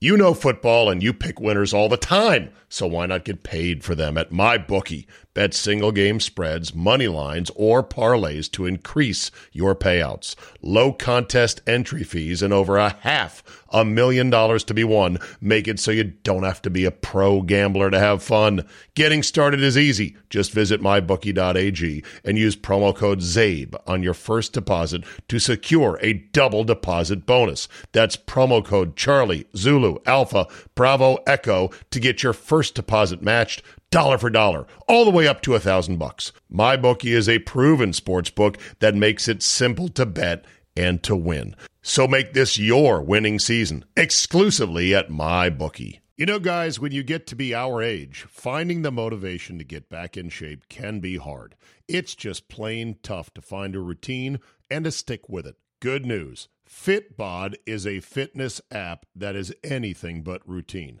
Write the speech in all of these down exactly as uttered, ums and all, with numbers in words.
You know football, and you pick winners all the time, so why not get paid for them at MyBookie? Bet single-game spreads, money lines, or parlays to increase your payouts. Low contest entry fees and over a half a million dollars to be won make it so you don't have to be a pro gambler to have fun. Getting started is easy. Just visit my bookie dot a g and use promo code ZABE on your first deposit to secure a double deposit bonus. That's promo code Charlie, Zulu, Alpha, Bravo, Echo to get your first deposit matched dollar for dollar, all the way up to a thousand bucks. MyBookie is a proven sports book that makes it simple to bet and to win. So make this your winning season exclusively at MyBookie. You know, guys, when you get to be our age, finding the motivation to get back in shape can be hard. It's just plain tough to find a routine and to stick with it. Good news. FitBod is a fitness app that is anything but routine.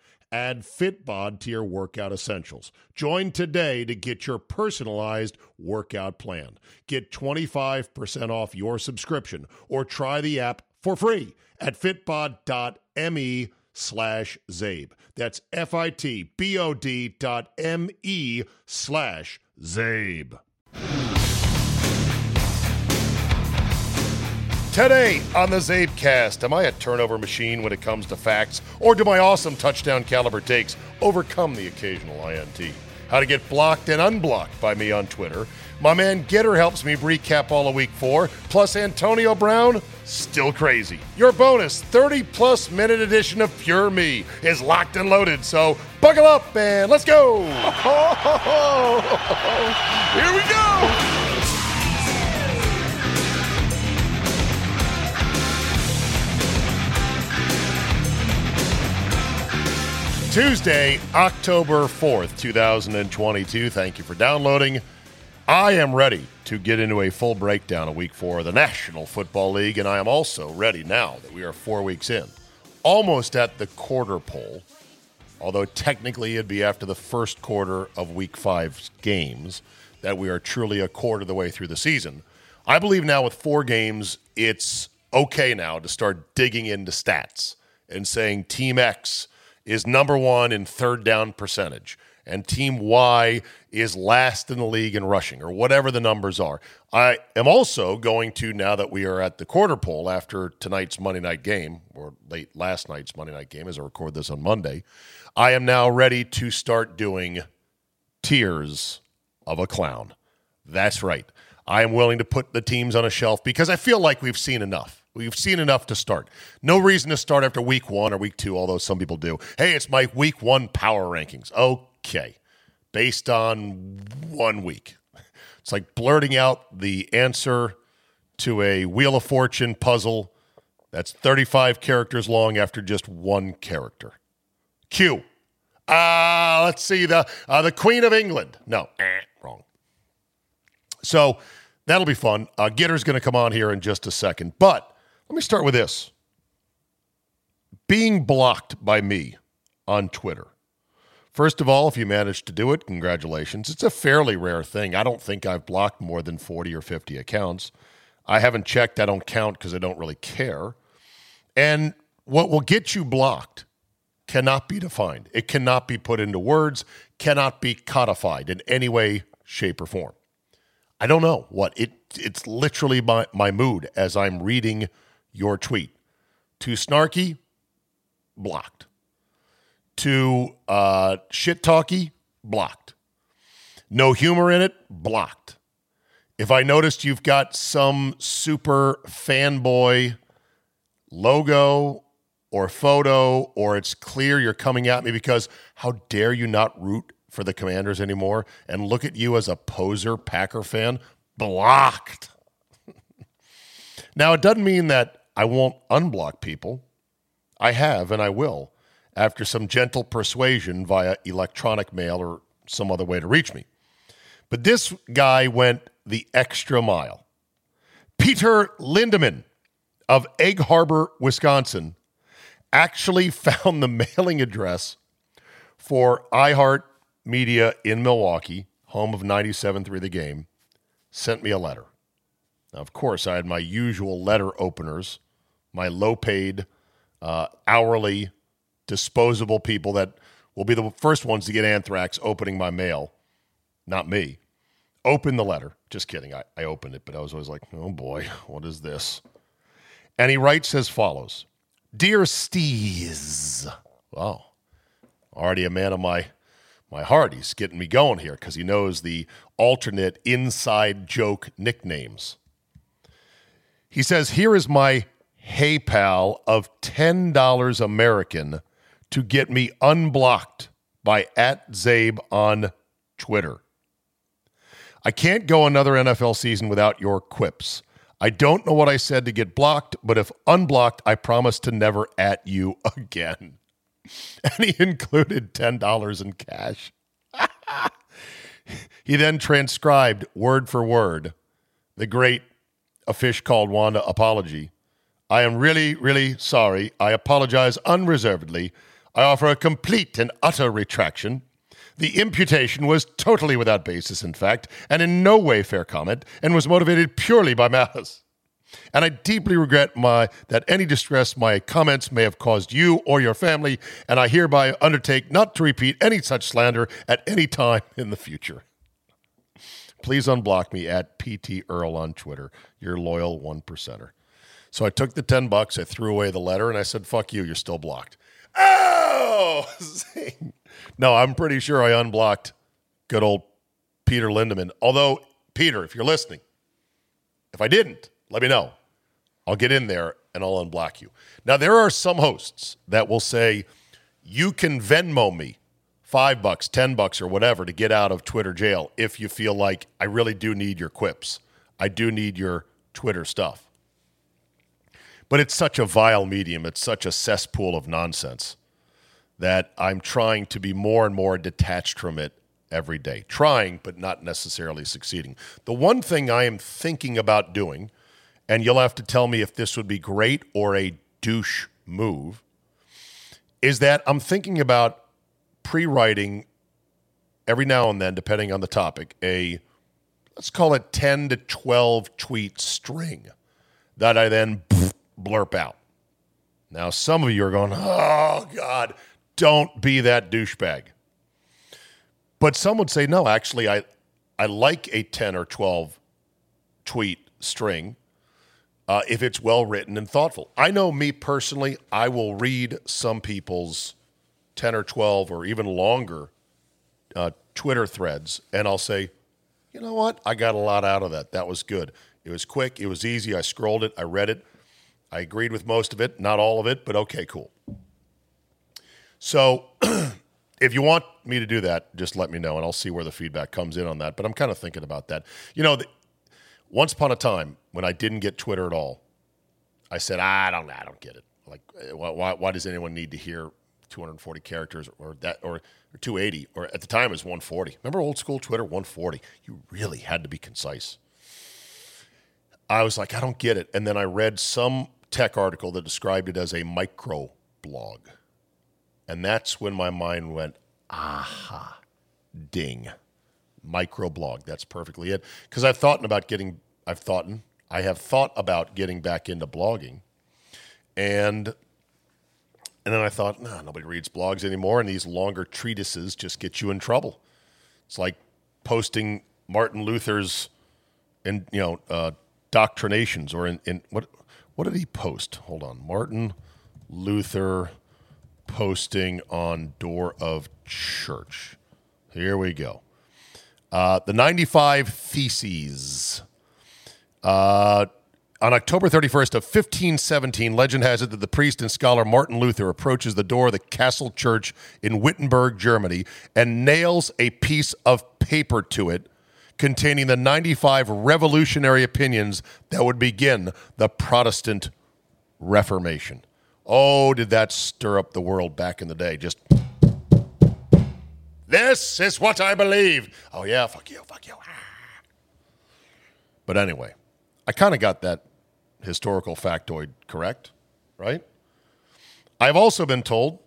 Add FitBod to your workout essentials. Join today to get your personalized workout plan. Get twenty-five percent off your subscription or try the app for free at fitbod.me slash Zabe. That's F-I-T-B-O-D dot M-E slash Zabe. Today on the Zabecast, am I a turnover machine when it comes to facts, or do my awesome touchdown caliber takes overcome the occasional I N T? How to get blocked and unblocked by me on Twitter. My man Gitter helps me recap all of week four, plus Antonio Brown, still crazy. Your bonus thirty-plus minute edition of Pure Me is locked and loaded, so buckle up and let's go! Here we go! Tuesday, October fourth, twenty twenty-two. Thank you for downloading. I am ready to get into a full breakdown of Week four of the National Football League, and I am also ready now that we are four weeks in, almost at the quarter pole, although technically it'd be after the first quarter of Week five's games that we are truly a quarter of the way through the season. I believe now with four games, it's okay now to start digging into stats and saying Team X is number one in third down percentage, and Team Y is last in the league in rushing, or whatever the numbers are. I am also going to, now that we are at the quarter pole after tonight's Monday night game, or late last night's Monday night game as I record this on Monday, I am now ready to start doing tiers of a clown. That's right. I am willing to put the teams on a shelf because I feel like we've seen enough. We've seen enough to start. No reason to start after week one or week two, although some people do. Hey, it's my week one power rankings. Okay. Based on one week. It's like blurting out the answer to a Wheel of Fortune puzzle that's thirty-five characters long after just one character. Q. Uh, let's see, the, uh, the Queen of England. No, eh, wrong. So that'll be fun. Uh, Gitter's going to come on here in just a second, but let me start with this. Being blocked by me on Twitter. First of all, if you managed to do it, congratulations. It's a fairly rare thing. I don't think I've blocked more than forty or fifty accounts. I haven't checked. I don't count because I don't really care. And what will get you blocked cannot be defined. It cannot be put into words, cannot be codified in any way, shape, or form. I don't know what. It, it's literally my, my mood as I'm reading your tweet. Too snarky, blocked. Too uh, shit-talky, blocked. No humor in it, blocked. If I noticed you've got some super fanboy logo or photo, or it's clear you're coming at me because how dare you not root for the Commanders anymore and look at you as a poser Packer fan, blocked. Now, it doesn't mean that I won't unblock people. I have and I will. after some gentle persuasion via electronic mail or some other way to reach me. But this guy went the extra mile. Peter Lindemann of Egg Harbor, Wisconsin, actually found the mailing address for iHeartMedia in Milwaukee, home of ninety-seven three The Game, sent me a letter. Now, of course, I had my usual letter openers, my low-paid, uh, hourly, disposable people that will be the first ones to get anthrax opening my mail. Not me. Open the letter. Just kidding. I, I opened it, but I was always like, oh boy, what is this? And he writes as follows. Dear Steez. Wow. Already a man of my, my heart. He's getting me going here because he knows the alternate inside joke nicknames. He says, here is my PayPal of ten dollars American to get me unblocked by at Zabe on Twitter. I can't go another N F L season without your quips. I don't know what I said to get blocked, but if unblocked, I promise to never at you again. And he included ten dollars in cash. He then transcribed word for word the great A Fish Called Wanda apology. I am really, really sorry. I apologize unreservedly. I offer a complete and utter retraction. The imputation was totally without basis, in fact, and in no way fair comment, and was motivated purely by malice. And I deeply regret my that any distress my comments may have caused you or your family, and I hereby undertake not to repeat any such slander at any time in the future. Please unblock me at P T Earl on Twitter, your loyal one percenter. So I took the ten bucks, I threw away the letter, and I said, fuck you, you're still blocked. Oh! No, I'm pretty sure I unblocked good old Peter Lindemann. Although, Peter, if you're listening, if I didn't, let me know. I'll get in there and I'll unblock you. Now, there are some hosts that will say, you can Venmo me five bucks, ten bucks, or whatever to get out of Twitter jail if you feel like I really do need your quips. I do need your Twitter stuff. But it's such a vile medium. It's such a cesspool of nonsense that I'm trying to be more and more detached from it every day. Trying, but not necessarily succeeding. The one thing I am thinking about doing, and you'll have to tell me if this would be great or a douche move, is that I'm thinking about pre-writing every now and then, depending on the topic, a, let's call it ten to twelve tweet string that I then blurp out. Now, some of you are going, oh, God, don't be that douchebag. But some would say, no, actually, I I like a ten or twelve tweet string uh, if it's well-written and thoughtful. I know me personally, I will read some people's ten or twelve or even longer uh, Twitter threads, and I'll say, you know what? I got a lot out of that. That was good. It was quick. It was easy. I scrolled it. I read it. I agreed with most of it, not all of it, but okay, cool. So if you want me to do that, just let me know, and I'll see where the feedback comes in on that. But I'm kind of thinking about that. You know, the, once upon a time, when I didn't get Twitter at all, I said, I don't I don't get it. Like, why, why does anyone need to hear two hundred forty characters or that, or, or two eighty? Or at the time, it was one forty. Remember old school Twitter, one forty? You really had to be concise. I was like, I don't get it. And then I read some tech article that described it as a micro blog. And that's when my mind went, aha, ding, micro blog. That's perfectly it. Because I've thought about getting, I've thought, I have thought about getting back into blogging. And and then I thought, no, nobody reads blogs anymore. And these longer treatises just get you in trouble. It's like posting Martin Luther's, in, you know, uh, doctrinations or in, in what, what did he post? Hold on. Martin Luther posting on door of church. Here we go. Uh, the ninety-five Theses. Uh, on October thirty-first of fifteen seventeen, legend has it that the priest and scholar Martin Luther approaches the door of the Castle Church in Wittenberg, Germany, and nails a piece of paper to it containing the ninety-five revolutionary opinions that would begin the Protestant Reformation. Oh, did that stir up the world back in the day? Just, this is what I believe. Oh, yeah, fuck you, fuck you. Ah. But anyway, I kind of got that historical factoid correct, right? I've also been told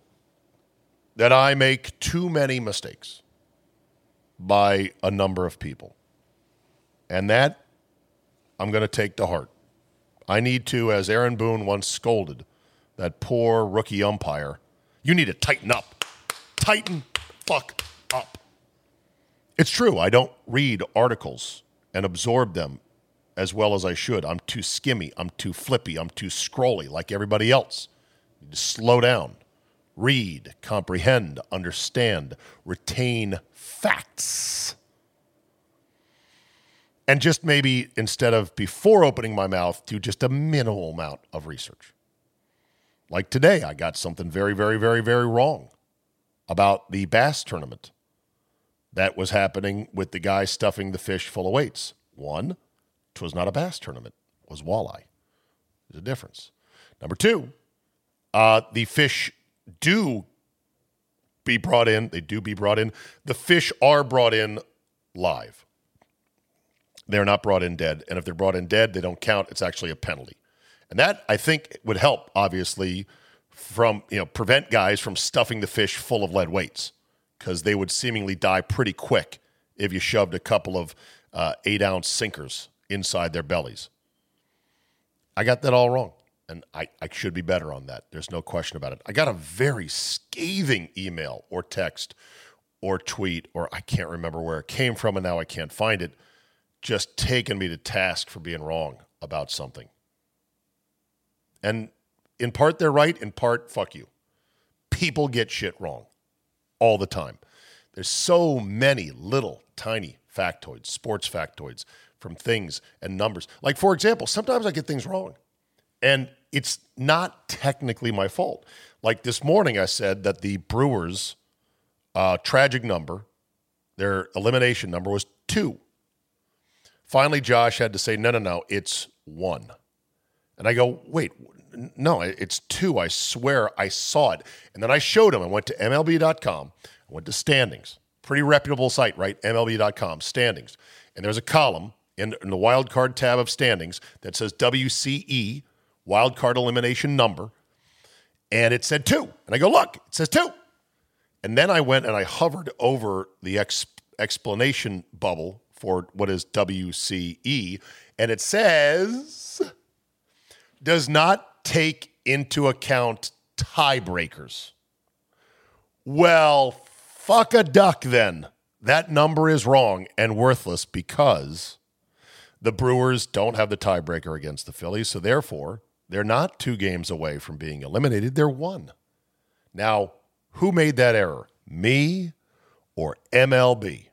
that I make too many mistakes by a number of people. And that I'm going to take to heart. I need to, as Aaron Boone once scolded that poor rookie umpire, you need to tighten up. Tighten fuck up. It's true. I don't read articles and absorb them as well as I should. I'm too skimmy. I'm too flippy. I'm too scrolly like everybody else. You just slow down. Read, comprehend, understand, retain facts. And just maybe instead of before opening my mouth, do just a minimal amount of research. Like today, I got something very, very, very, very wrong about the bass tournament that was happening with the guy stuffing the fish full of weights. One, it was not a bass tournament. It was walleye. There's a difference. Number two, uh, the fish do be brought in. They do be brought in. The fish are brought in live. They're not brought in dead. And if they're brought in dead, they don't count. It's actually a penalty. And that, I think, would help, obviously, from, you know, prevent guys from stuffing the fish full of lead weights because they would seemingly die pretty quick if you shoved a couple of uh, eight-ounce sinkers inside their bellies. I got that all wrong, and I, I should be better on that. There's no question about it. I got a very scathing email or text or tweet, or I can't remember where it came from, and now I can't find it, just taking me to task for being wrong about something. And in part, they're right. In part, fuck you. People get shit wrong all the time. There's so many little tiny factoids, sports factoids from things and numbers. Like, for example, sometimes I get things wrong and it's not technically my fault. Like this morning, I said that the Brewers' uh, tragic number, their elimination number was two. Finally, Josh had to say, no, no, no, it's one. And I go, wait, no, it's two. I swear I saw it. And then I showed him. I went to M L B dot com. I went to standings. Pretty reputable site, right? M L B dot com, standings. And there's a column in, in the wild card tab of standings that says W C E, wild card elimination number. And it said two. And I go, look, it says two. And then I went and I hovered over the ex- explanation bubble for what is W C E, and it says, does not take into account tiebreakers. Well, fuck a duck then. That number is wrong and worthless because the Brewers don't have the tiebreaker against the Phillies, so therefore, they're not two games away from being eliminated. They're one. Now, who made that error? Me or M L B?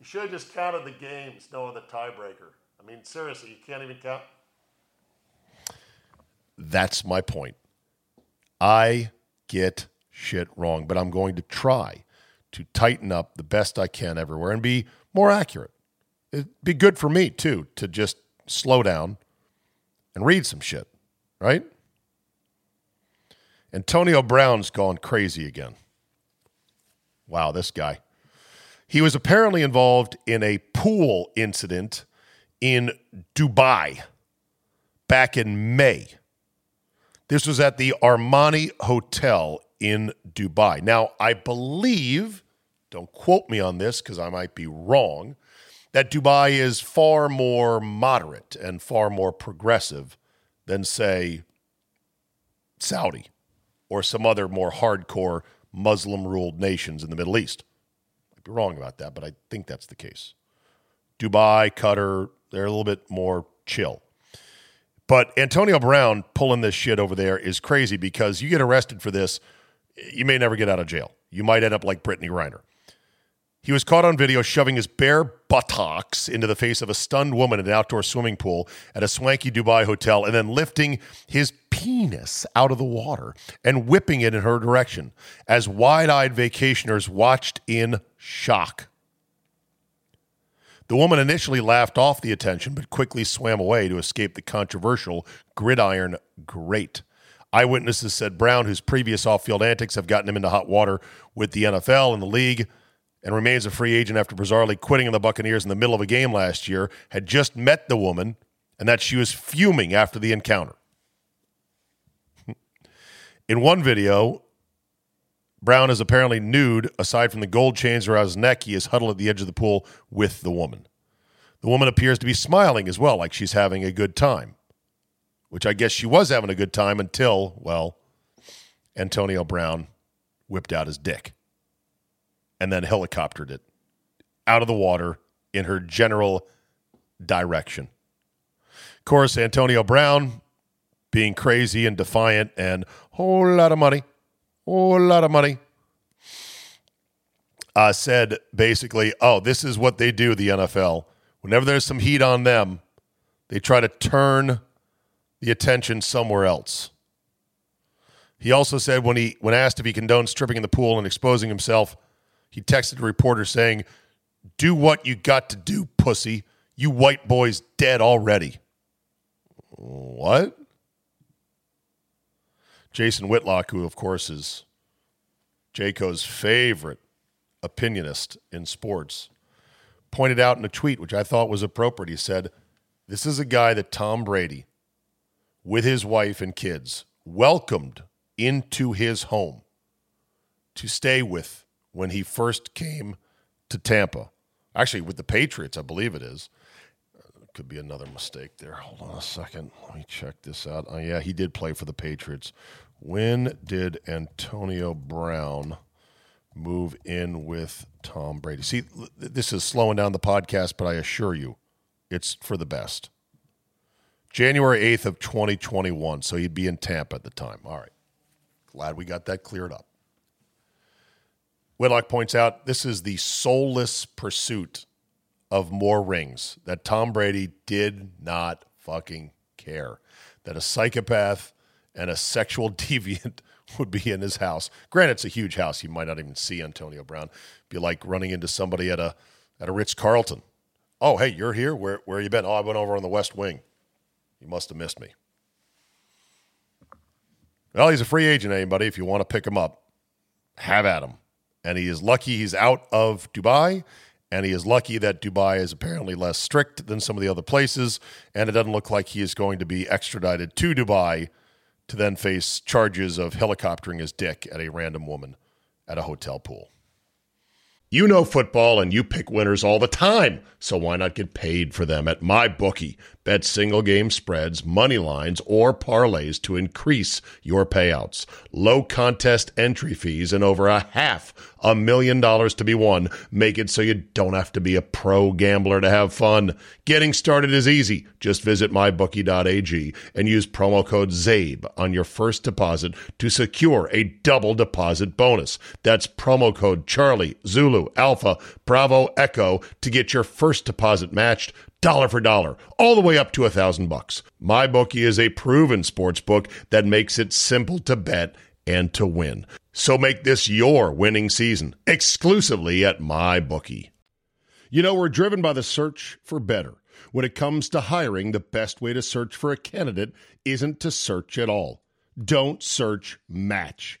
Should have just counted the games, knowing the tiebreaker. I mean, seriously, you can't even count. That's my point. I get shit wrong, but I'm going to try to tighten up the best I can everywhere and be more accurate. It'd be good for me, too, to just slow down and read some shit, right? Antonio Brown's gone crazy again. Wow, this guy. He was apparently involved in a pool incident in Dubai back in May. This was at the Armani Hotel in Dubai. Now, I believe, don't quote me on this because I might be wrong, that Dubai is far more moderate and far more progressive than, say, Saudi or some other more hardcore Muslim-ruled nations in the Middle East. You're wrong about that, but I think that's the case. Dubai, Qatar, they're a little bit more chill. But Antonio Brown pulling this shit over there is crazy because you get arrested for this, you may never get out of jail. You might end up like Brittany Griner. He was caught on video shoving his bare buttocks into the face of a stunned woman in an outdoor swimming pool at a swanky Dubai hotel and then lifting his penis out of the water and whipping it in her direction as wide-eyed vacationers watched in shock. The woman initially laughed off the attention but quickly swam away to escape the controversial gridiron grate. Eyewitnesses said Brown, whose previous off-field antics have gotten him into hot water with the N F L and the league, and remains a free agent after bizarrely quitting on the Buccaneers in the middle of a game last year, had just met the woman and that she was fuming after the encounter. In one video, Brown is apparently nude. Aside from the gold chains around his neck, he is huddled at the edge of the pool with the woman. The woman appears to be smiling as well, like she's having a good time, which I guess she was having a good time until, well, Antonio Brown whipped out his dick and then helicoptered it out of the water in her general direction. Of course, Antonio Brown, being crazy and defiant and whole lot of money, whole lot of money, uh, said basically, oh, this is what they do, the N F L. Whenever there's some heat on them, they try to turn the attention somewhere else. He also said when he when asked if he condoned stripping in the pool and exposing himself, he texted a reporter saying, "Do what you got to do, pussy. You white boys dead already." What? Jason Whitlock, who, of course, is J C O's favorite opinionist in sports, pointed out in a tweet, which I thought was appropriate. He said, this is a guy that Tom Brady, with his wife and kids, welcomed into his home to stay with when he first came to Tampa. Actually, with the Patriots, I believe it is. Could be another mistake there. Hold on a second. Let me check this out. Oh, yeah, he did play for the Patriots. When did Antonio Brown move in with Tom Brady? See, this is slowing down the podcast, but I assure you, it's for the best. January eighth of twenty twenty-one, so he'd be in Tampa at the time. All right. Glad we got that cleared up. Whitlock points out this is the soulless pursuit of more rings, that Tom Brady did not fucking care, that a psychopath and a sexual deviant would be in his house. Granted, it's a huge house. You might not even see Antonio Brown. It'd be like running into somebody at a at a Ritz-Carlton. Oh, hey, you're here? Where where you been? Oh, I went over on the West Wing. You must have missed me. Well, he's a free agent, anybody. If you want to pick him up, have at him. And he is lucky he's out of Dubai. And he is lucky that Dubai is apparently less strict than some of the other places, and it doesn't look like he is going to be extradited to Dubai to then face charges of helicoptering his dick at a random woman at a hotel pool. You know football, and you pick winners all the time, so why not get paid for them at MyBookie? Bet single-game spreads, money lines, or parlays to increase your payouts. Low contest entry fees and over a half a million dollars to be won make it so you don't have to be a pro gambler to have fun. Getting started is easy. Just visit my bookie dot a g and use promo code ZABE on your first deposit to secure a double deposit bonus. That's promo code Charlie, Zulu, Alpha, Bravo, Echo to get your first deposit matched dollar for dollar, all the way up to a thousand bucks. MyBookie is a proven sports book that makes it simple to bet and to win. So make this your winning season exclusively at MyBookie. You know, we're driven by the search for better. When it comes to hiring, the best way to search for a candidate isn't to search at all. Don't search, match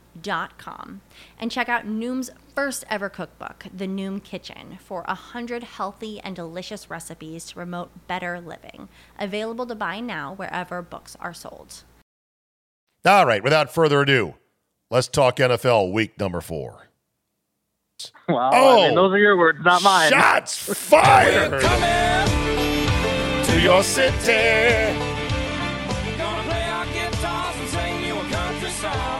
Dot com, and check out Noom's first ever cookbook, The Noom Kitchen, for one hundred healthy and delicious recipes to promote better living. Available to buy now wherever books are sold. All right, without further ado, let's talk N F L week number four. Wow, oh, I mean, those are your words, not mine. Shots fired! We're coming to your city. Gonna play our guitars and sing you a country song.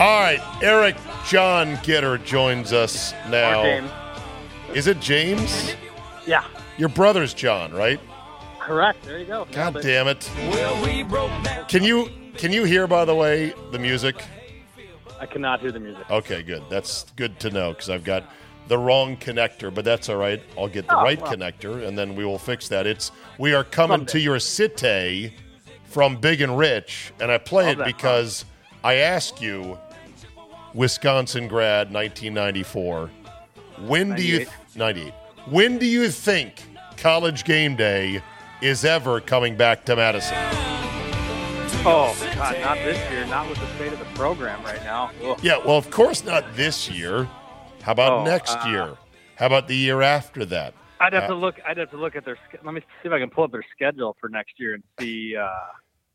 All right, Eric John Gitter joins us now. Or James. Is it James? Yeah. Your brother's John, right? Correct. There you go. God Nailed damn it. it. Can you can you hear, by the way, the music? I cannot hear the music. Okay, good. That's good to know because I've got the wrong connector, but that's all right. I'll get the oh, right well. connector, and then we will fix that. It's we are coming Someday. to your city from Big and Rich, and I play Love it that. because I ask you. Wisconsin grad, nineteen ninety-four. When do you th- ninety-eight? When do you think College Game Day is ever coming back to Madison? Oh God, not this year. Not with the state of the program right now. Ugh. Yeah, well, of course not this year. How about oh, next uh, year? How about the year after that? I'd have uh, to look. I'd have to look at their. Let me see if I can pull up their schedule for next year and see. Uh,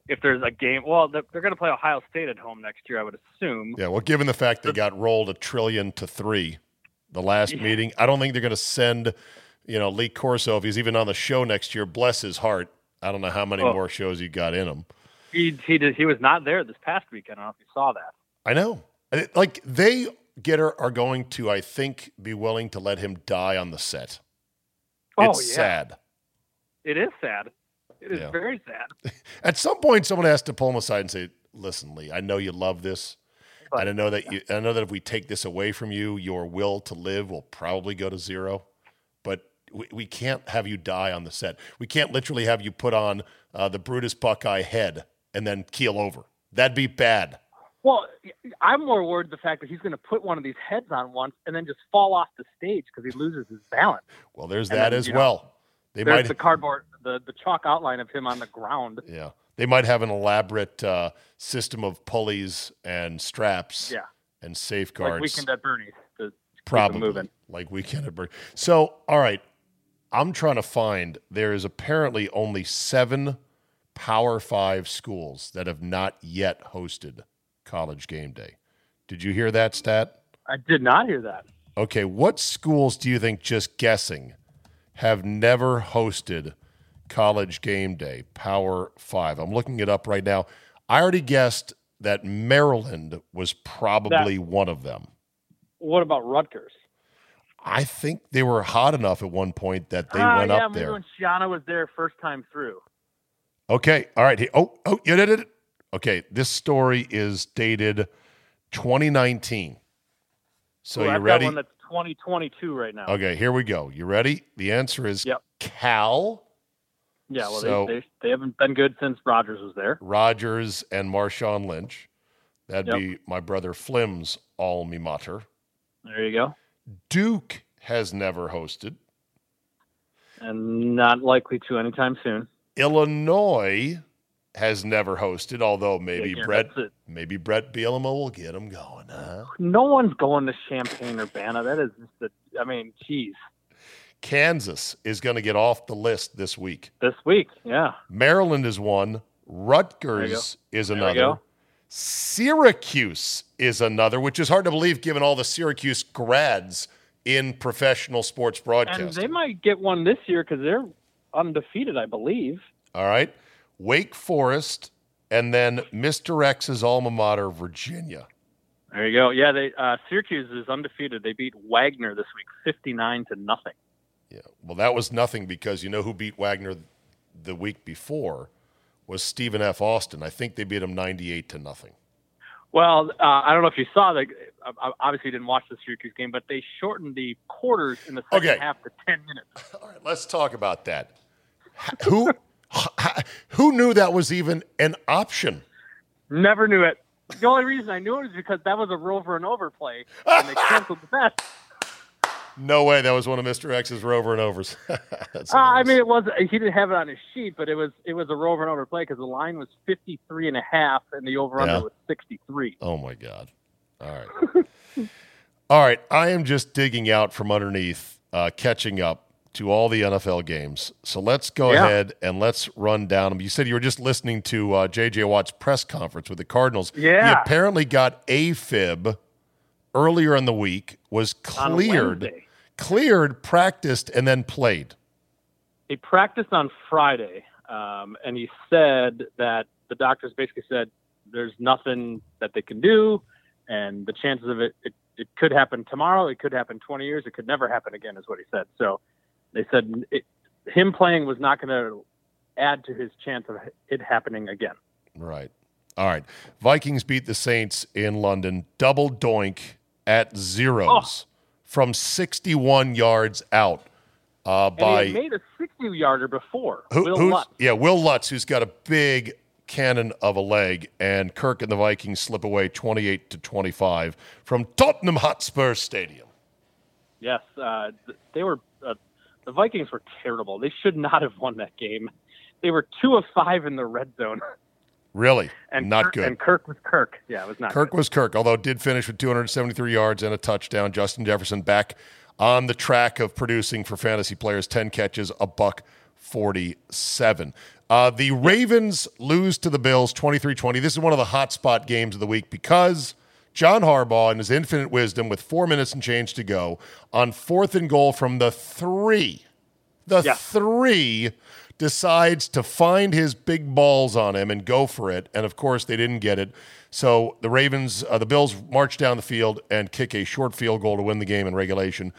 If there's a game, well, they're, they're going to play Ohio State at home next year, I would assume. Yeah, well, given the fact they got rolled a trillion to three the last yeah. meeting, I don't think they're going to send, you know, Lee Corso, if he's even on the show next year, bless his heart. I don't know how many oh. more shows he got in him. He he, did, he was not there this past weekend. I don't know if you saw that. I know. Like, they, Gitter, are going to, I think, be willing to let him die on the set. Oh, it's yeah. sad. It is sad. It is yeah. very sad. At some point, someone has to pull him aside and say, "Listen, Lee, I know you love this. But, I know that you. I know that if we take this away from you, your will to live will probably go to zero. But we, we can't have you die on the set. We can't literally have you put on uh, the Brutus Buckeye head and then keel over. That'd be bad." Well, I'm more worried the fact that he's going to put one of these heads on once and then just fall off the stage because he loses his balance. Well, there's and that then, as you know, well. They There's might, the cardboard, the, the chalk outline of him on the ground. Yeah. They might have an elaborate uh, system of pulleys and straps yeah. and safeguards. Like Weekend at Bernie's. To Probably. Keep them moving. Like Weekend at Bernie's. So, all right. I'm trying to find, there is apparently only seven Power Five schools that have not yet hosted College Game Day. Did you hear that stat? I did not hear that. Okay. What schools do you think, just guessing, have never hosted College Game Day, Power Five? I'm looking it up right now. I already guessed that Maryland was probably that, one of them. What about Rutgers? I think they were hot enough at one point that they uh, went yeah, up there. Yeah, when Shiana was there first time through. Okay, all right. Hey, oh, oh, you did it. Okay, this story is dated twenty nineteen. So well, you I've ready? Got one that's twenty twenty-two right now. Okay, here we go. You ready? The answer is yep. Cal. Yeah, well, so, they, they they haven't been good since Rodgers was there. Rodgers and Marshawn Lynch. That'd yep. be my brother Flim's alma mater. There you go. Duke has never hosted. And not likely to anytime soon. Illinois has never hosted, although maybe yeah, Brett maybe Brett Bielema will get him going, huh? No one's going to Champaign-Urbana. That is just a, I mean, geez. Kansas is going to get off the list this week. This week, yeah. Maryland is one. Rutgers is there another. Syracuse is another, which is hard to believe given all the Syracuse grads in professional sports broadcasting. And they might get one this year because they're undefeated, I believe. All right. Wake Forest, and then Mister X's alma mater, Virginia. There you go. Yeah, they uh, Syracuse is undefeated. They beat Wagner this week, fifty-nine to nothing. Yeah, well, that was nothing because you know who beat Wagner the week before was Stephen F. Austin. I think they beat him ninety-eight to nothing. Well, uh, I don't know if you saw that. I obviously didn't watch the Syracuse game, but they shortened the quarters in the second okay. half to ten minutes. All right, let's talk about that. Who who knew that was even an option? Never knew it. The only reason I knew it was because that was a rover and over play, and they canceled the bet. No way. That was one of Mister X's rover and overs. uh, I mean, it was he didn't have it on his sheet, but it was it was a rover and over play because the line was fifty-three and a half, and the over under yeah. was sixty-three. Oh my God! All right, all right. I am just digging out from underneath, uh, catching up to all the N F L games. So let's go yeah. ahead and let's run down them. You said you were just listening to uh, J J Watt's press conference with the Cardinals. Yeah, he apparently got AFib earlier in the week. Was cleared. Cleared, practiced, and then played. He practiced on Friday, um, and he said that the doctors basically said there's nothing that they can do, and the chances of it, it, it could happen tomorrow, it could happen twenty years, it could never happen again is what he said. So they said it, him playing was not going to add to his chance of it happening again. Right. All right. Vikings beat the Saints in London. Double doink at zeros. Oh. From sixty-one yards out, uh, by and he made a sixty-yarder before. Who, Will Lutz, yeah, Will Lutz, who's got a big cannon of a leg, and Kirk and the Vikings slip away twenty-eight to twenty-five from Tottenham Hotspur Stadium. Yes, uh, they were. Uh, the Vikings were terrible. They should not have won that game. They were two of five in the red zone. Really? And not Kirk, good. And Kirk was Kirk. Yeah, it was not Kirk good. was Kirk, although did finish with two hundred seventy-three yards and a touchdown. Justin Jefferson back on the track of producing for fantasy players, ten catches, a buck forty-seven. Uh, the Ravens lose to the Bills twenty-three twenty. This is one of the hot spot games of the week because John Harbaugh, in his infinite wisdom, with four minutes and change to go, on fourth and goal from the three, the yeah. three, decides to find his big balls on him and go for it. And, of course, they didn't get it. So the Ravens, uh, the Bills march down the field and kick a short field goal to win the game in regulation.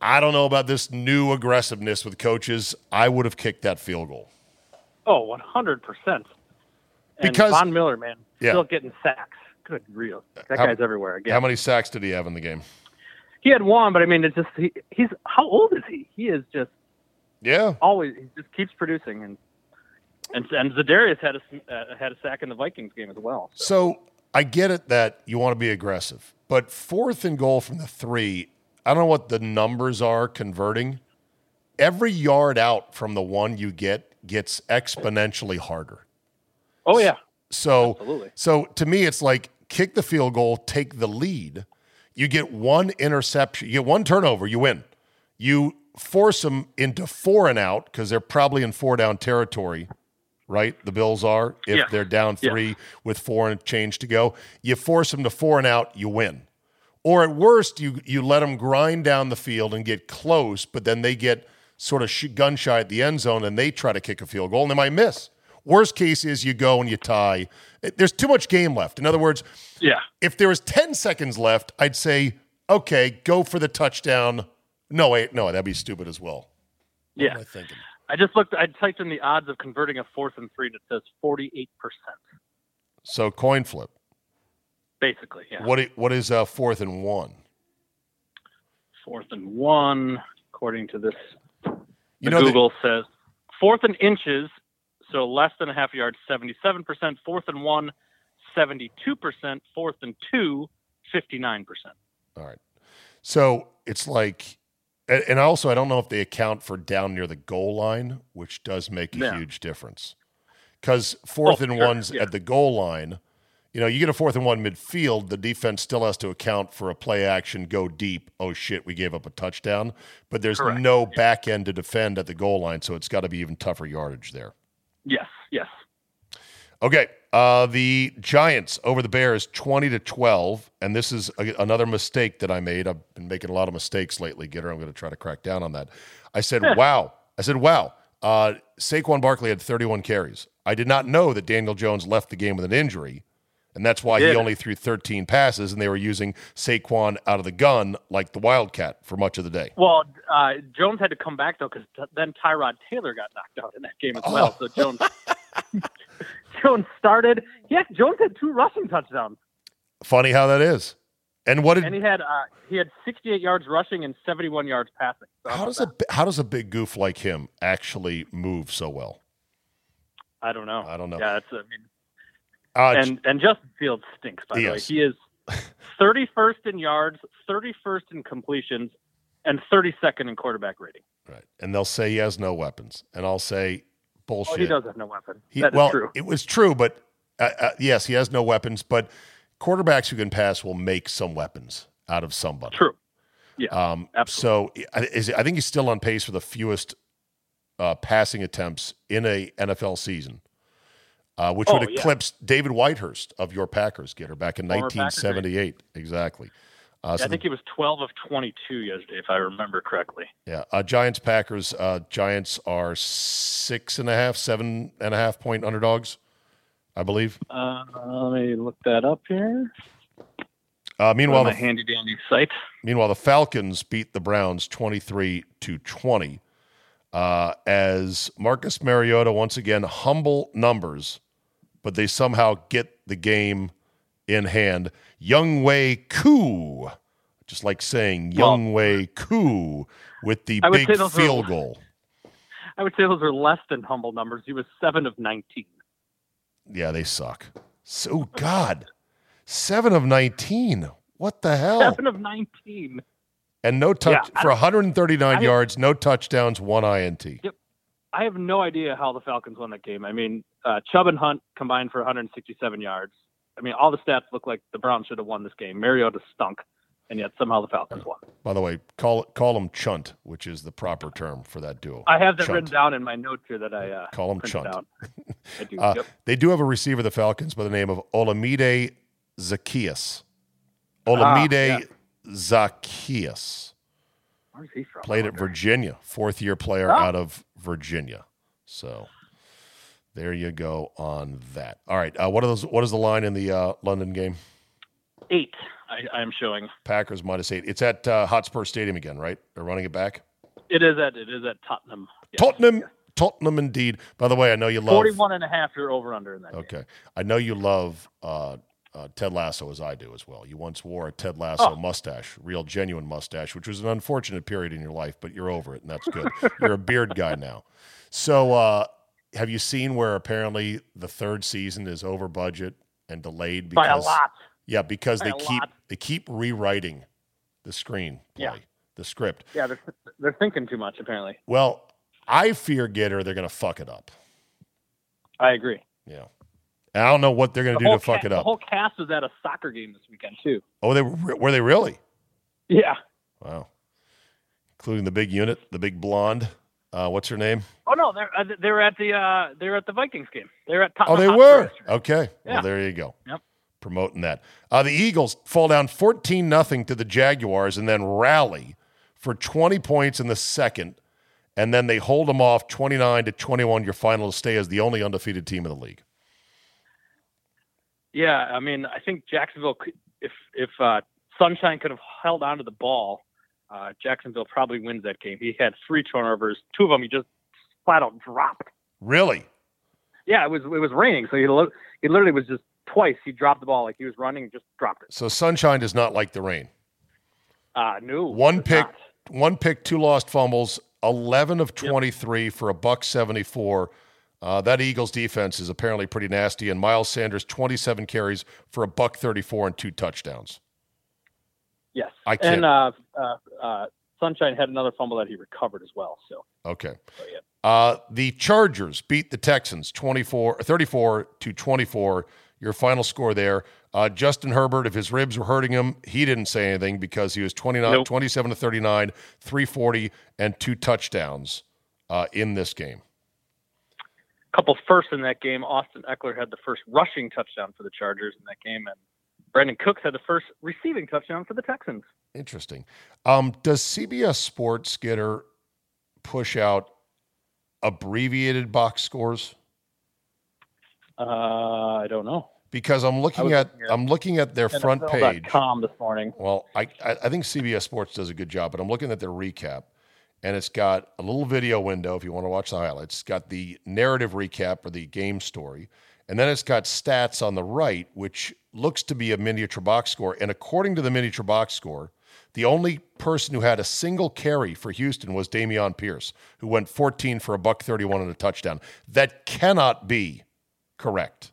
I don't know about this new aggressiveness with coaches. I would have kicked that field goal. Oh, one hundred percent. And because, Von Miller, man, yeah. still getting sacks. Good grief. That how, guy's everywhere again. How many sacks did he have in the game? He had one, but, I mean, it's just he, he's – how old is he? He is just – Yeah, always he just keeps producing, and and and Zadarius had a uh, had a sack in the Vikings game as well. So. so I get it that you want to be aggressive, but fourth and goal from the three, I don't know what the numbers are converting. Every yard out from the one you get gets exponentially harder. Oh yeah. So Absolutely. So to me, it's like kick the field goal, take the lead. You get one interception, you get one turnover, you win. You force them into four and out because they're probably in four down territory, right? The Bills are, if yeah. they're down three yeah. with four and change to go. You force them to four and out, you win. Or at worst, you you let them grind down the field and get close, but then they get sort of sh- gun shy at the end zone and they try to kick a field goal and they might miss. Worst case is you go and you tie. There's too much game left. In other words, yeah. if there was ten seconds left, I'd say, okay, go for the touchdown. No, wait, no, that'd be stupid as well. What yeah. am I thinking? I just looked, I typed in the odds of converting a fourth and three and it says forty-eight percent. So coin flip. Basically, yeah. What, what is uh, fourth and one? Fourth and one, according to this, you know, Google the, says fourth and inches, so less than a half yard, seventy-seven percent. Fourth and one, seventy-two percent. Fourth and two, fifty-nine percent. All right. So it's like... And also, I don't know if they account for down near the goal line, which does make a yeah. huge difference. Because fourth oh, and sure. ones yeah. at the goal line, you know, you get a fourth and one midfield, the defense still has to account for a play action, go deep, oh shit, we gave up a touchdown. But there's Correct. no yeah. back end to defend at the goal line, so it's got to be even tougher yardage there. Yes, yes. Okay, uh, the Giants over the Bears, twenty to twelve, and this is a, another mistake that I made. I've been making a lot of mistakes lately, Gitter. I'm going to try to crack down on that. I said, wow. I said, wow. Uh, Saquon Barkley had thirty-one carries. I did not know that Daniel Jones left the game with an injury, and that's why he, he only threw thirteen passes, and they were using Saquon out of the gun like the Wildcat for much of the day. Well, uh, Jones had to come back, though, because t- then Tyrod Taylor got knocked out in that game as oh. well, so Jones... Jones started. Yeah, Jones had two rushing touchdowns. Funny how that is. And what did and he had? Uh, he had sixty-eight yards rushing and seventy-one yards passing. So how does that. a how does a big goof like him actually move so well? I don't know. I don't know. Yeah, it's. I mean, uh, and and Justin Fields stinks. By the way, he is thirty-first in yards, thirty-first in completions, and thirty-second in quarterback rating. Right, and they'll say he has no weapons, and I'll say bullshit. Oh, he does have no weapon. He, that is well, true. It was true, but uh, uh, yes, he has no weapons, but. Quarterbacks who can pass will make some weapons out of somebody. True. Yeah. Um, absolutely. So is, I think he's still on pace for the fewest uh, passing attempts in a N F L season, uh, which oh, would eclipse yeah. David Whitehurst of your Packers, Gitter, back in Former nineteen seventy-eight. Exactly. Uh, yeah, so I think the, he was twelve of twenty-two yesterday, if I remember correctly. Yeah. Uh, Giants, Packers. Uh, Giants are six and a half, seven and a half point underdogs. I believe. Uh, let me look that up here. Uh, meanwhile, the handy dandy site. Meanwhile, the Falcons beat the Browns twenty-three to twenty uh, as Marcus Mariota once again humble numbers, but they somehow get the game in hand. Younghoe Koo, just like saying well, Younghoe Koo with the big field were, goal. I would say those are less than humble numbers. He was seven of nineteen. Yeah, they suck. So, God, seven of nineteen. What the hell? seven of nineteen. And no touch yeah, for one thirty-nine I, yards, no touchdowns, one I N T. Yep. I have no idea how the Falcons won that game. I mean, uh, Chubb and Hunt combined for one sixty-seven yards. I mean, all the stats look like the Browns should have won this game. Mariota stunk, and yet somehow the Falcons won. By the way, call call him Chunt, which is the proper term for that duo. I have that Chunt. written down in my notes here that I uh, call him Chunt. Out. I do. Uh, yep. They do have a receiver, the Falcons, by the name of Olamide Zaccheaus. Olamide ah, yeah. Zaccheaus. Where's he from? Played at Virginia, fourth year player ah. out of Virginia. So there you go on that. All right, uh, what are those? What is the line in the uh, London game? Eight. I am showing Packers minus eight. It's at uh, Hotspur Stadium again, right? They're running it back. It is at it is at Tottenham. Yes. Tottenham, yes. Tottenham, indeed. By the way, I know you love forty-one and a half. You're over under in that. Okay, game. I know you love uh, uh, Ted Lasso as I do as well. You once wore a Ted Lasso oh. mustache, real genuine mustache, which was an unfortunate period in your life, but you're over it, and that's good. You're a beard guy now. So, uh, have you seen where apparently the third season is over budget and delayed because by a lot? Yeah, because they keep lot. they keep rewriting the screenplay, yeah. the script. Yeah, they're, they're thinking too much, apparently. Well, I fear, Gitter, they're going to fuck it up. I agree. Yeah. And I don't know what they're going to the do to fuck ca- it up. The whole cast was at a soccer game this weekend, too. Oh, they were, were they really? Yeah. Wow. Including the big unit, the big blonde. Uh, what's her name? Oh no, they're uh, they're at the uh, they're at the Vikings game. They're at Tottenham. Oh, they were. Okay. Yeah. Well, there you go. Yep. Promoting that. Uh, the Eagles fall down fourteen nothing to the Jaguars and then rally for twenty points in the second, and then they hold them off twenty-nine to twenty-one, your final to stay as the only undefeated team in the league. Yeah, I mean, I think Jacksonville, could, if if uh, Sunshine could have held on to the ball, uh, Jacksonville probably wins that game. He had three turnovers. Two of them he just flat out dropped. Really? Yeah, it was it was raining, so he, lo- he literally was just twice he dropped the ball like he was running and just dropped it. So Sunshine does not like the rain. Uh, no. One pick, not. one pick, two lost fumbles, eleven of twenty-three yep. for a buck seventy-four. Uh, that Eagles defense is apparently pretty nasty. And Miles Sanders, twenty-seven carries for a buck thirty-four and two touchdowns. Yes. I can't. And uh, uh, uh, Sunshine had another fumble that he recovered as well. So Okay. So, yeah. uh, the Chargers beat the Texans twenty-four, thirty-four to twenty-four. Your final score there. Uh, Justin Herbert, if his ribs were hurting him, he didn't say anything because he was twenty-nine, nope. twenty-seven to thirty-nine, three forty, and two touchdowns uh, in this game. A couple firsts in that game. Austin Eckler had the first rushing touchdown for the Chargers in that game, and Brandon Cooks had the first receiving touchdown for the Texans. Interesting. Um, does C B S Sports Gitter push out abbreviated box scores? Uh, I don't know because I'm looking at, looking at I'm looking at their front page this morning. Well, I I think C B S Sports does a good job, but I'm looking at their recap, and it's got a little video window if you want to watch the highlights. It's got the narrative recap or the game story, and then it's got stats on the right, which looks to be a miniature box score. And according to the miniature box score, the only person who had a single carry for Houston was Dameon Pierce, who went fourteen for a buck thirty-one and a touchdown. That cannot be correct.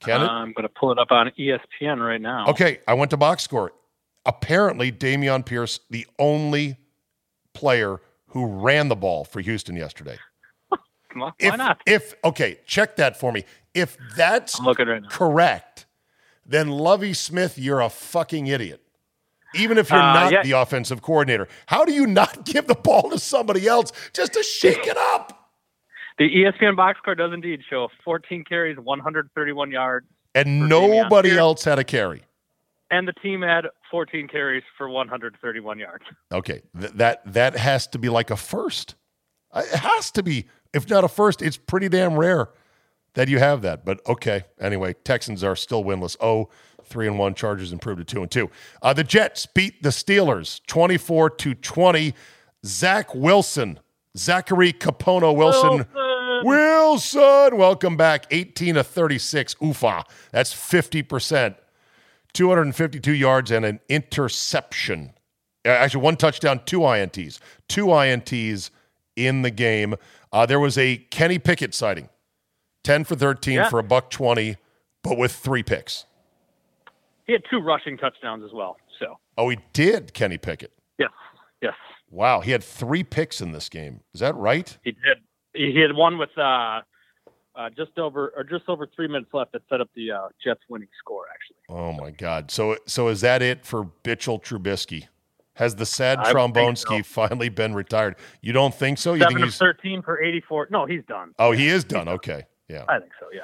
Can it? I'm going to pull it up on E S P N right now. Okay, I went to box score. Apparently, Dameon Pierce, the only player who ran the ball for Houston yesterday. Why if, not? If okay, check that for me. If that's I'm looking right now. correct, then Lovie Smith, you're a fucking idiot. Even if you're uh, not yeah. the offensive coordinator, how do you not give the ball to somebody else just to shake it up? The E S P N box score does indeed show fourteen carries, one hundred thirty-one yards. And nobody else had a carry. And the team had fourteen carries for one hundred thirty-one yards. Okay, Th- that that has to be like a first. It has to be. If not a first, it's pretty damn rare that you have that. But okay, anyway, Texans are still winless. Oh, Three and one, Chargers improved to two and two. Uh, the Jets beat the Steelers twenty-four to twenty. Zach Wilson, Zachary Capono Wilson, Wilson, Wilson, welcome back. Eighteen to thirty-six. Oofa, that's fifty percent. Two hundred and fifty-two yards and an interception. Actually, one touchdown, two I N Ts, two I N Ts in the game. Uh, there was a Kenny Pickett sighting. Ten for thirteen yeah. for a buck twenty, but with three picks. He had two rushing touchdowns as well. So oh, he did, Kenny Pickett. Yes, yes. Wow, he had three picks in this game. Is that right? He did. He had one with uh, uh, just over or just over three minutes left that set up the uh, Jets winning score. Actually. Oh my God! So so is that it for Bitchel Trubisky? Has the sad trombonski so. finally been retired? You don't think so? You Seven think of he's thirteen for eighty-four? No, he's done. Oh, he is done. Okay, yeah. I think so. Yeah.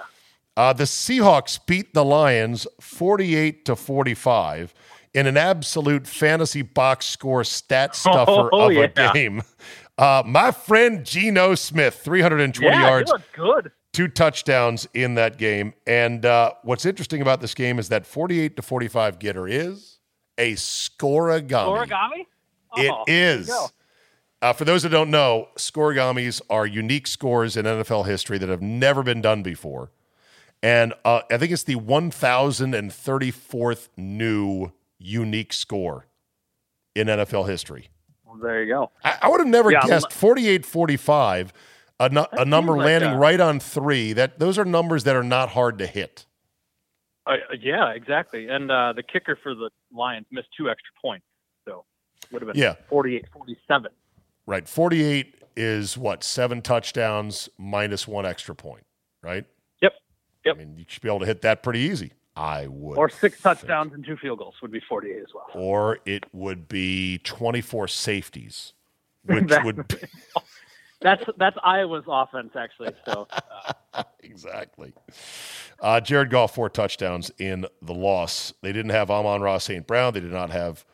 Uh, the Seahawks beat the Lions forty-eight to forty-five in an absolute fantasy box score stat stuffer oh, of yeah. a game. Uh, my friend Geno Smith, three hundred twenty yeah, yards, good. two touchdowns in that game. And uh, what's interesting about this game is that forty-eight to forty-five Gitter is a scorigami. Scorigami? Oh, it is. Uh, for those that don't know, scorigamis are unique scores in N F L history that have never been done before. And uh, I think it's the one thousand thirty-fourth new unique score in N F L history. Well, there you go. I, I would have never yeah, guessed forty-eight forty-five, a, nu- a number landing like right on three. That Those are numbers that are not hard to hit. Uh, yeah, exactly. And uh, the kicker for the Lions missed two extra points. So it would have been yeah. forty-eight forty-seven. Right. forty-eight is what? Seven touchdowns minus one extra point, right? Yep. I mean, you should be able to hit that pretty easy. I would. Or six touchdowns think. and two field goals would be forty-eight as well. Or it would be twenty-four safeties, which that's, would be... that's, that's Iowa's offense, actually. So uh. Exactly. Uh, Jared Goff, four touchdowns in the loss. They didn't have Amon-Ra Saint Brown. They did not have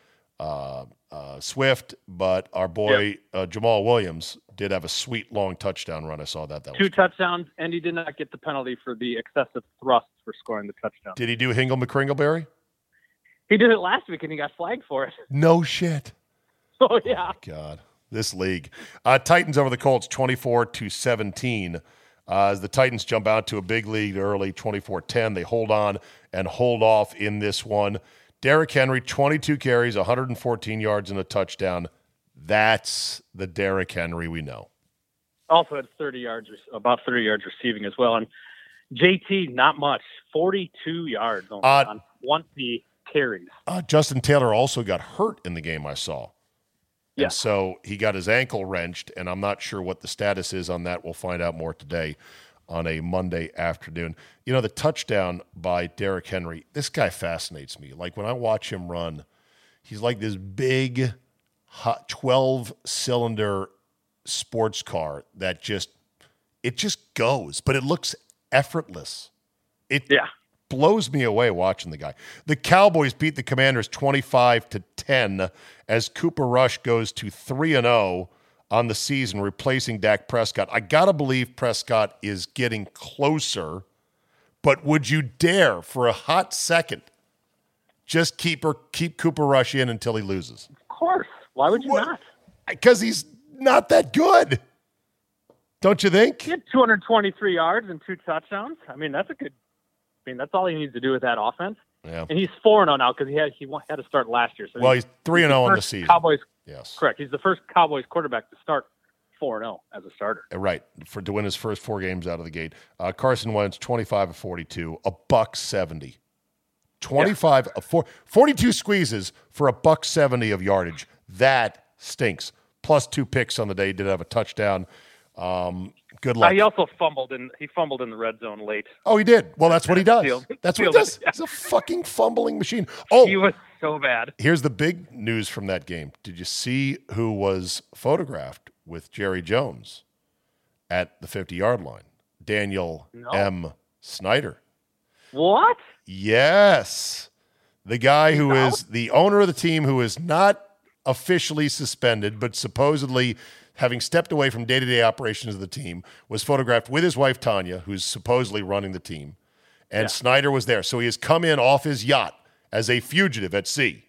uh, uh, Swift, but our boy yep. uh, Jamal Williams did have a sweet long touchdown run. I saw that. That Two was touchdowns, and he did not get the penalty for the excessive thrusts for scoring the touchdown. Did he do Hingle McCringleberry? He did it last week, and he got flagged for it. No shit. Oh, yeah. Oh, God, this league. Uh, Titans over the Colts, twenty-four to seventeen. Uh, as the Titans jump out to a big lead early, twenty-four ten. They hold on and hold off in this one. Derrick Henry, twenty-two carries, one hundred fourteen yards, and a touchdown. That's the Derrick Henry we know. Also had thirty yards, about thirty yards receiving as well. And J T, not much, forty-two yards on, uh, on twenty carries. Uh, Justin Taylor also got hurt in the game I saw. Yeah. And so he got his ankle wrenched, and I'm not sure what the status is on that. We'll find out more today on a Monday afternoon. You know, the touchdown by Derrick Henry, this guy fascinates me. Like, when I watch him run, he's like this big – hot twelve-cylinder sports car that just, it just goes, but it looks effortless. It yeah. blows me away watching the guy. The Cowboys beat the Commanders twenty-five to ten as Cooper Rush goes to three and oh on the season, replacing Dak Prescott. I got to believe Prescott is getting closer, but would you dare for a hot second just keep, her, keep Cooper Rush in until he loses? Of course. Why would you what? not? Because he's not that good. Don't you think? He had two hundred twenty-three yards and two touchdowns. I mean, that's a good. I mean, that's all he needs to do with that offense. Yeah. And he's four and oh now because he had he had to start last year. So well, he's three and oh on the season. Cowboys. Yes. Correct. He's the first Cowboys quarterback to start four and oh as a starter. Right. For to win his first four games out of the gate. Uh, Carson Wentz, twenty-five of forty-two, a buck seventy. twenty-five yeah. of four, forty-two squeezes for a buck seventy of yardage. That stinks. Plus two picks on the day. He did have a touchdown. Um, good luck. Uh, he also fumbled in. He fumbled in the red zone late. Oh, he did. Well, that's what he does. That's what he does. He's a fucking fumbling machine. Oh, he was so bad. Here's the big news from that game. Did you see who was photographed with Jerry Jones at the fifty-yard line? Daniel no. M. Snyder. What? Yes, the guy who no. is the owner of the team, who is not officially suspended, but supposedly, having stepped away from day-to-day operations of the team, was photographed with his wife, Tanya, who's supposedly running the team, and yeah. Snyder was there. So he has come in off his yacht as a fugitive at sea.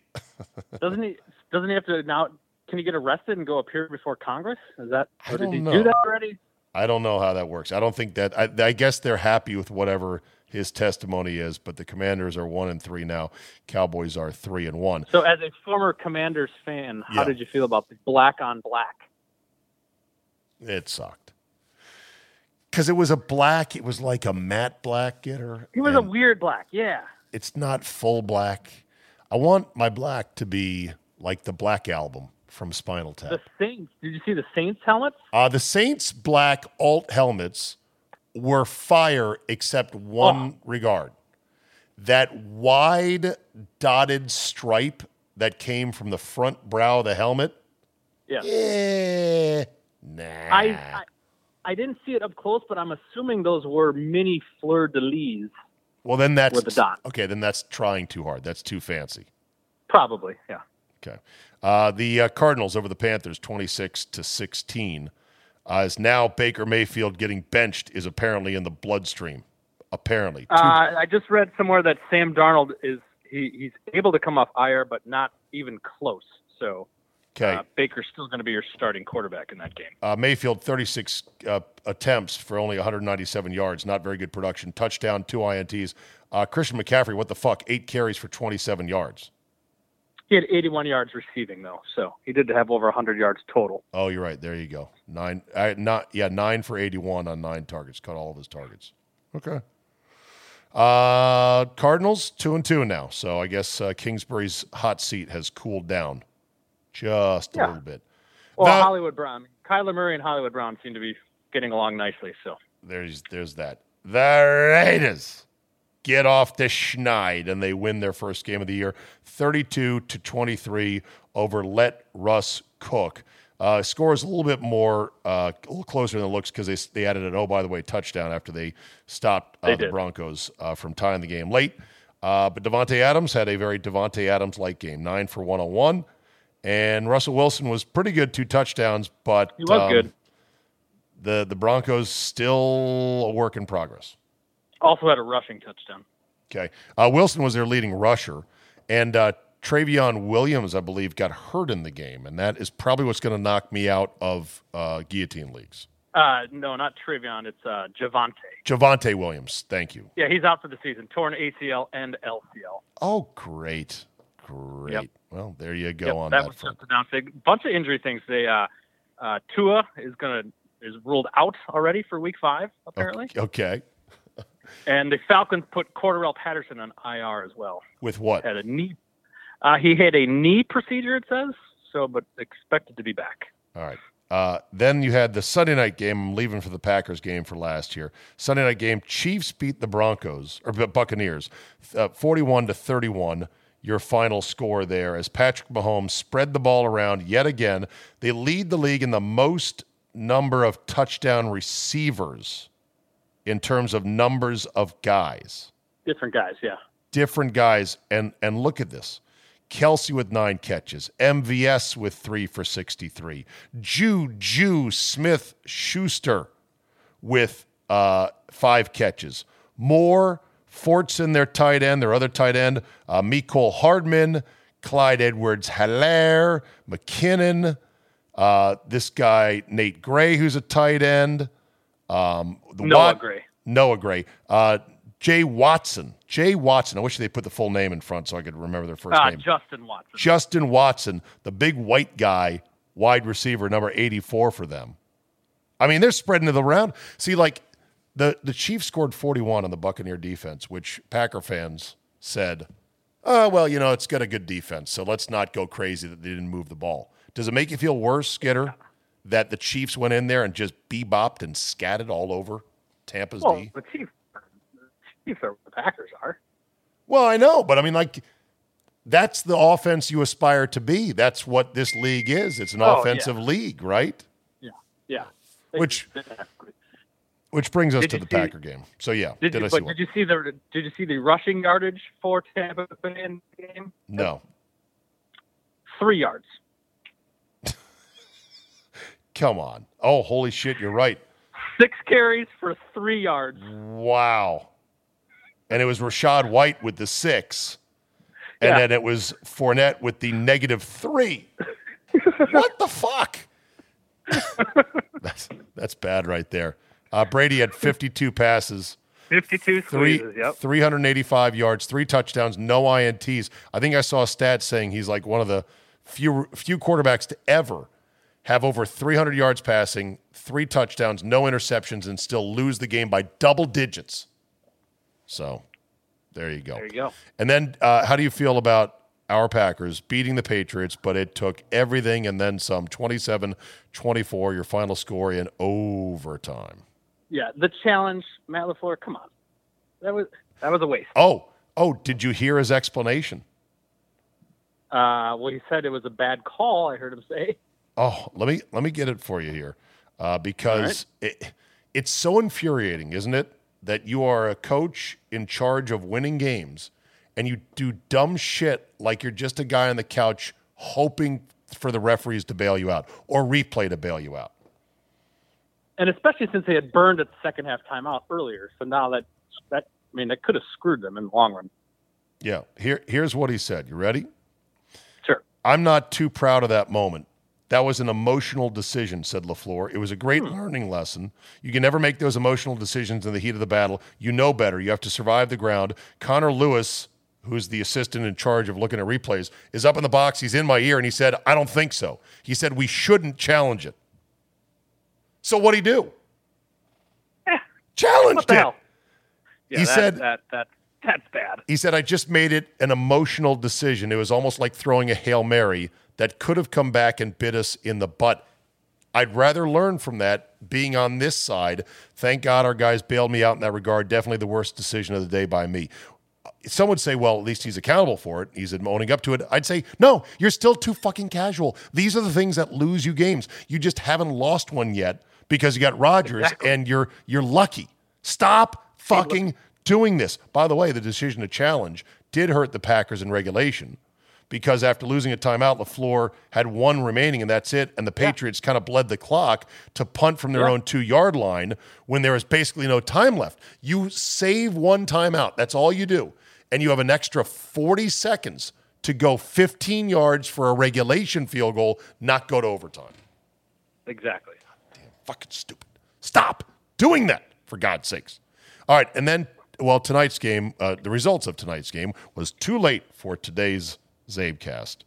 doesn't he Doesn't he have to now, can he get arrested and go appear before Congress? Is that, or did he know. do that already? I don't know how that works. I don't think that, I, I guess they're happy with whatever his testimony is, but the Commanders are one and three now. Cowboys are three and one. So as a former Commanders fan, how yeah. did you feel about the black on black? It sucked. Because it was a black, it was like a matte black Gitter. It was a weird black, yeah. It's not full black. I want my black to be like the Black album from Spinal Tap. The Saints. Did you see the Saints helmets? Uh, the Saints black alt helmets were fire except one oh. regard. That wide dotted stripe that came from the front brow of the helmet. Yeah. Yeah. Nah. I, I I didn't see it up close, but I'm assuming those were mini fleur-de-lis. Well, then that's with the dot. Okay, then that's trying too hard. That's too fancy. Probably, yeah. Okay. Uh, the uh, Cardinals over the Panthers, twenty-six to sixteen. Uh, is now Baker Mayfield getting benched is apparently in the bloodstream. Apparently. Two- uh, I just read somewhere that Sam Darnold is he, he's able to come off I R, but not even close. So. Okay. Uh, Baker's still going to be your starting quarterback in that game. Uh, Mayfield, thirty-six uh, attempts for only one hundred ninety-seven yards. Not very good production. Touchdown, two I N Ts. Uh, Christian McCaffrey, what the fuck? Eight carries for twenty-seven yards. He had eighty-one yards receiving, though. So he did have over one hundred yards total. Oh, you're right. There you go. Nine, uh, not Yeah, nine for eighty-one on nine targets. Cut all of his targets. Okay. Uh, Cardinals, two and two now. So I guess uh, Kingsbury's hot seat has cooled down. Just a yeah. little bit. Well, now, Hollywood Brown. Kyler Murray and Hollywood Brown seem to be getting along nicely, so. There's there's that. The Raiders get off the schneid, and they win their first game of the year, thirty-two to twenty-three over Let Russ Cook. Uh, scores a little bit more, uh, a little closer than it looks because they, they added an, oh, by the way, touchdown after they stopped uh, they the did. Broncos uh, from tying the game late. Uh, but Devontae Adams had a very Devontae Adams-like game, nine for one oh one. And Russell Wilson was pretty good, two touchdowns, but he was um, good. The the Broncos still a work in progress. Also had a rushing touchdown. Okay. Uh, Wilson was their leading rusher, and uh, Travion Williams, I believe, got hurt in the game, and that is probably what's going to knock me out of uh, guillotine leagues. Uh, no, not Travion. It's uh, Javonte. Javonte Williams. Thank you. Yeah, he's out for the season. Torn A C L and L C L. Oh, great. Great. Yep. Well, there you go yep, on that. That was just announced. A bunch of injury things. They uh, uh, Tua is gonna is ruled out already for Week Five, apparently. Okay. okay. And the Falcons put Cordarrelle Patterson on I R as well. With what? Had a knee. Uh, he had a knee procedure. It says so, but expected to be back. All right. Uh, then you had the Sunday night game. I'm leaving for the Packers game for last year. Sunday night game. Chiefs beat the Broncos or Buccaneers, uh, forty-one to thirty-one. Your final score there as Patrick Mahomes spread the ball around yet again. They lead the league in the most number of touchdown receivers in terms of numbers of guys. Different guys, yeah. Different guys. And and look at this. Kelsey with nine catches. M V S with three for sixty-three. Juju Smith-Schuster with uh, five catches. More Forts in their tight end, their other tight end, uh, Mecole Hardman, Clyde Edwards-Helaire, McKinnon, Uh, this guy, Nate Gray, who's a tight end. Um, the Noah Wat- Gray. Noah Gray. Uh, Jay Watson. Jay Watson. I wish they put the full name in front so I could remember their first uh, name. Justin Watson. Justin Watson, the big white guy, wide receiver, number eighty-four for them. I mean, they're spreading it around. See, like, the, the Chiefs scored forty-one on the Buccaneer defense, which Packer fans said, oh, well, you know, it's got a good defense, so let's not go crazy that they didn't move the ball. Does it make you feel worse, Gitter, that the Chiefs went in there and just bebopped and scatted all over Tampa's well, D? Well, the Chiefs, the Chiefs are what the Packers are. Well, I know, but I mean, like, that's the offense you aspire to be. That's what this league is. It's an oh, offensive yeah. league, right? Yeah, yeah. Which, which brings us did to the see, Packer game. So yeah, did, did you, I see? But did you see the Did you see the rushing yardage for Tampa Bay in the game? No, three yards. Come on! Oh, holy shit! You're right. Six carries for three yards. Wow! And it was Rashad White with the six, and yeah. then it was Fournette with the negative three. What the fuck? that's that's bad right there. Uh, Brady had fifty-two passes, fifty-two three, squeezes, yep. three hundred eighty-five yards, three touchdowns, no I N Ts. I think I saw a stat saying he's like one of the few few quarterbacks to ever have over three hundred yards passing, three touchdowns, no interceptions, and still lose the game by double digits. So there you go. There you go. And then uh, how do you feel about our Packers beating the Patriots, but it took everything and then some, twenty-seven twenty-four, your final score in overtime? Yeah, the challenge, Matt LaFleur, come on. That was that was a waste. Oh, oh, did you hear his explanation? Uh, well, he said it was a bad call, I heard him say. Oh, let me let me get it for you here, uh, because right. it it's so infuriating, isn't it, that you are a coach in charge of winning games, and you do dumb shit like you're just a guy on the couch hoping for the referees to bail you out or replay to bail you out. And especially since they had burned at the second half timeout earlier, so now that that I mean that could have screwed them in the long run. Yeah, here here's what he said. You ready? Sure. I'm not too proud of that moment. That was an emotional decision, said LaFleur. It was a great hmm. learning lesson. You can never make those emotional decisions in the heat of the battle. You know better. You have to survive the ground. Connor Lewis, who's the assistant in charge of looking at replays, is up in the box. He's in my ear, and he said, I don't think so. He said, we shouldn't challenge it. So what'd he do? Eh, challenged what the it. Hell? Yeah, he that, said, that, that, that's bad. He said, I just made it an emotional decision. It was almost like throwing a Hail Mary that could have come back and bit us in the butt. I'd rather learn from that being on this side. Thank God our guys bailed me out in that regard. Definitely the worst decision of the day by me. Some would say, well, at least he's accountable for it. He's owning up to it. I'd say, no, you're still too fucking casual. These are the things that lose you games. You just haven't lost one yet because you got Rodgers exactly. and you're you're lucky. Stop fucking hey, doing this. By the way, the decision to challenge did hurt the Packers in regulation because after losing a timeout, LaFleur had one remaining and that's it. And the Patriots yeah. kind of bled the clock to punt from their yeah. own two-yard line when there was basically no time left. You save one timeout. That's all you do. And you have an extra forty seconds to go fifteen yards for a regulation field goal, not go to overtime. Exactly. God damn, fucking stupid. Stop doing that, for God's sakes. All right, and then, well, tonight's game, uh, the results of tonight's game was too late for today's Zabecast.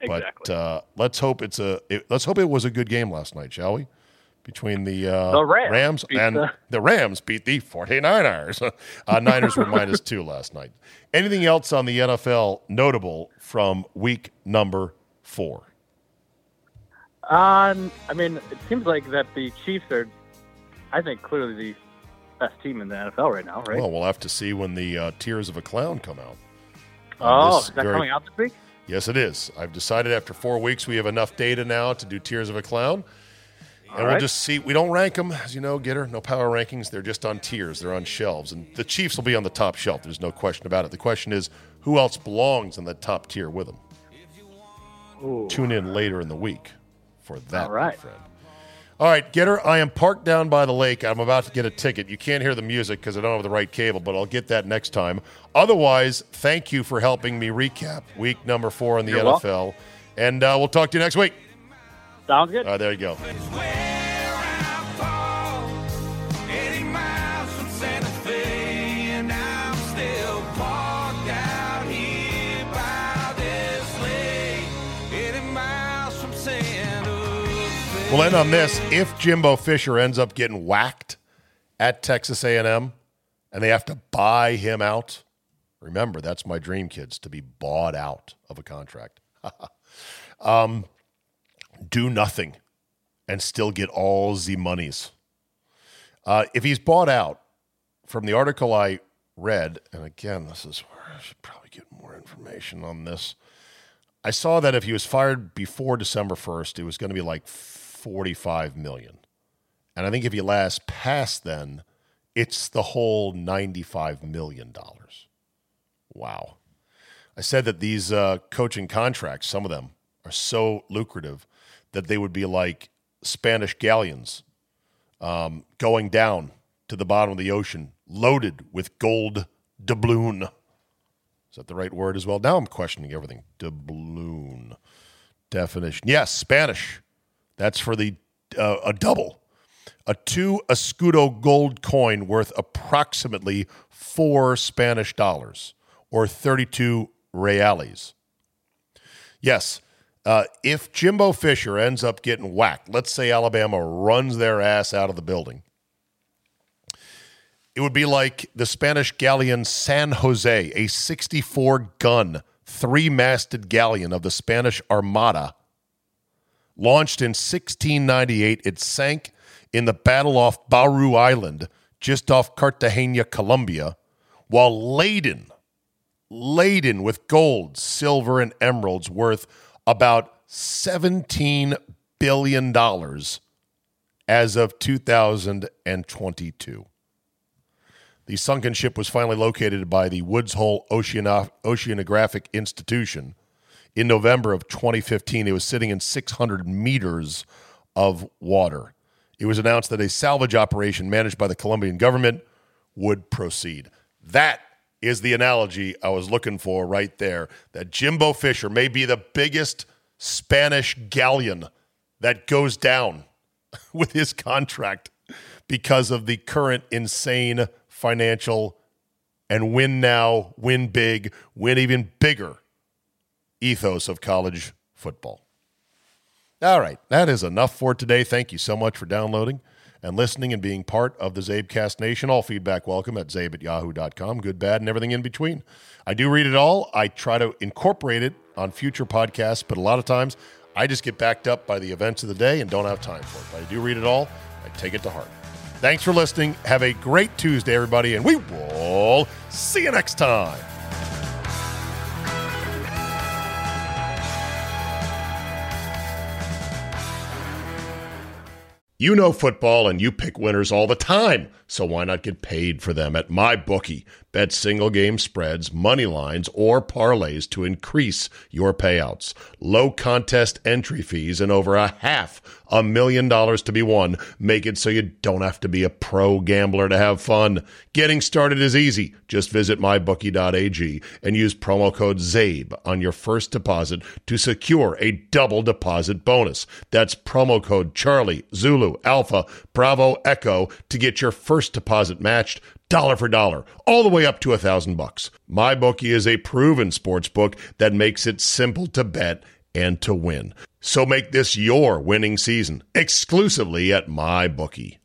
Exactly. But uh, let's hope it's a. It, let's hope it was a good game last night, shall we? Between the, uh, the Rams, Rams and the... the Rams beat the 49ers. uh, Niners were minus two last night. Anything else on the N F L notable from week number four? Um, I mean, it seems like that the Chiefs are, I think, clearly the best team in the N F L right now, right? Well, we'll have to see when the uh, Tears of a Clown come out. Oh, is that very... coming out this week? Yes, it is. I've decided after four weeks we have enough data now to do Tears of a Clown. And all we'll right. just see. We don't rank them, as you know, Gitter. No power rankings. They're just on tiers. They're on shelves. And the Chiefs will be on the top shelf. There's no question about it. The question is, who else belongs in the top tier with them? Ooh. Tune in later in the week for that, all right. my friend. All right, Gitter, I am parked down by the lake. I'm about to get a ticket. You can't hear the music because I don't have the right cable, but I'll get that next time. Otherwise, thank you for helping me recap week number four in the You're N F L. Welcome. And uh, we'll talk to you next week. Sounds good. All right, there you go. We'll end on this. If Jimbo Fisher ends up getting whacked at Texas A and M and they have to buy him out, remember, that's my dream, kids, to be bought out of a contract. um, do nothing and still get all the monies. Uh, if he's bought out, from the article I read, and again, this is where I should probably get more information on this. I saw that if he was fired before December first, it was going to be like forty-five million dollars. And I think if you last past then, it's the whole ninety-five million dollars. Wow. I said that these uh, coaching contracts, some of them, are so lucrative that they would be like Spanish galleons um, going down to the bottom of the ocean, loaded with gold doubloon. Is that the right word as well? Now I'm questioning everything. Doubloon. Definition. Yes, Spanish. That's for the uh, a double. A two escudo gold coin worth approximately four Spanish dollars or thirty-two reales. Yes, uh, if Jimbo Fisher ends up getting whacked, let's say Alabama runs their ass out of the building, it would be like the Spanish galleon San Jose, a sixty-four gun, three-masted galleon of the Spanish Armada. Launched in sixteen ninety-eight, it sank in the battle off Baru Island, just off Cartagena, Colombia, while laden, laden with gold, silver, and emeralds worth about seventeen billion dollars as of two thousand twenty-two. The sunken ship was finally located by the Woods Hole Oceano- Oceanographic Institution in November of twenty fifteen. It was sitting in six hundred meters of water. It was announced that a salvage operation managed by the Colombian government would proceed. That is the analogy I was looking for right there, that Jimbo Fisher may be the biggest Spanish galleon that goes down with his contract because of the current insane financial and win now, win big, win even bigger ethos of college football. All right, that is enough for today. Thank you so much for downloading and listening and being part of the Zabecast Nation. All feedback welcome at zabe at yahoo dot com, good, bad, and everything in between. I do read it all. I try to incorporate it on future podcasts, but a lot of times I just get backed up by the events of the day and don't have time for it. But I do read it all. I take it to heart. Thanks for listening. Have a great Tuesday, everybody, and we will see you next time. You know football, and you pick winners all the time, so why not get paid for them at MyBookie? Bet single-game spreads, money lines, or parlays to increase your payouts. Low contest entry fees and over a half a million dollars to be won make it so you don't have to be a pro gambler to have fun. Getting started is easy. Just visit my bookie dot a g and use promo code ZABE on your first deposit to secure a double deposit bonus. That's promo code Charlie, Zulu, Alpha, Bravo, Echo to get your first deposit matched dollar for dollar, all the way up to a thousand bucks. MyBookie is a proven sports book that makes it simple to bet and to win. So make this your winning season exclusively at MyBookie.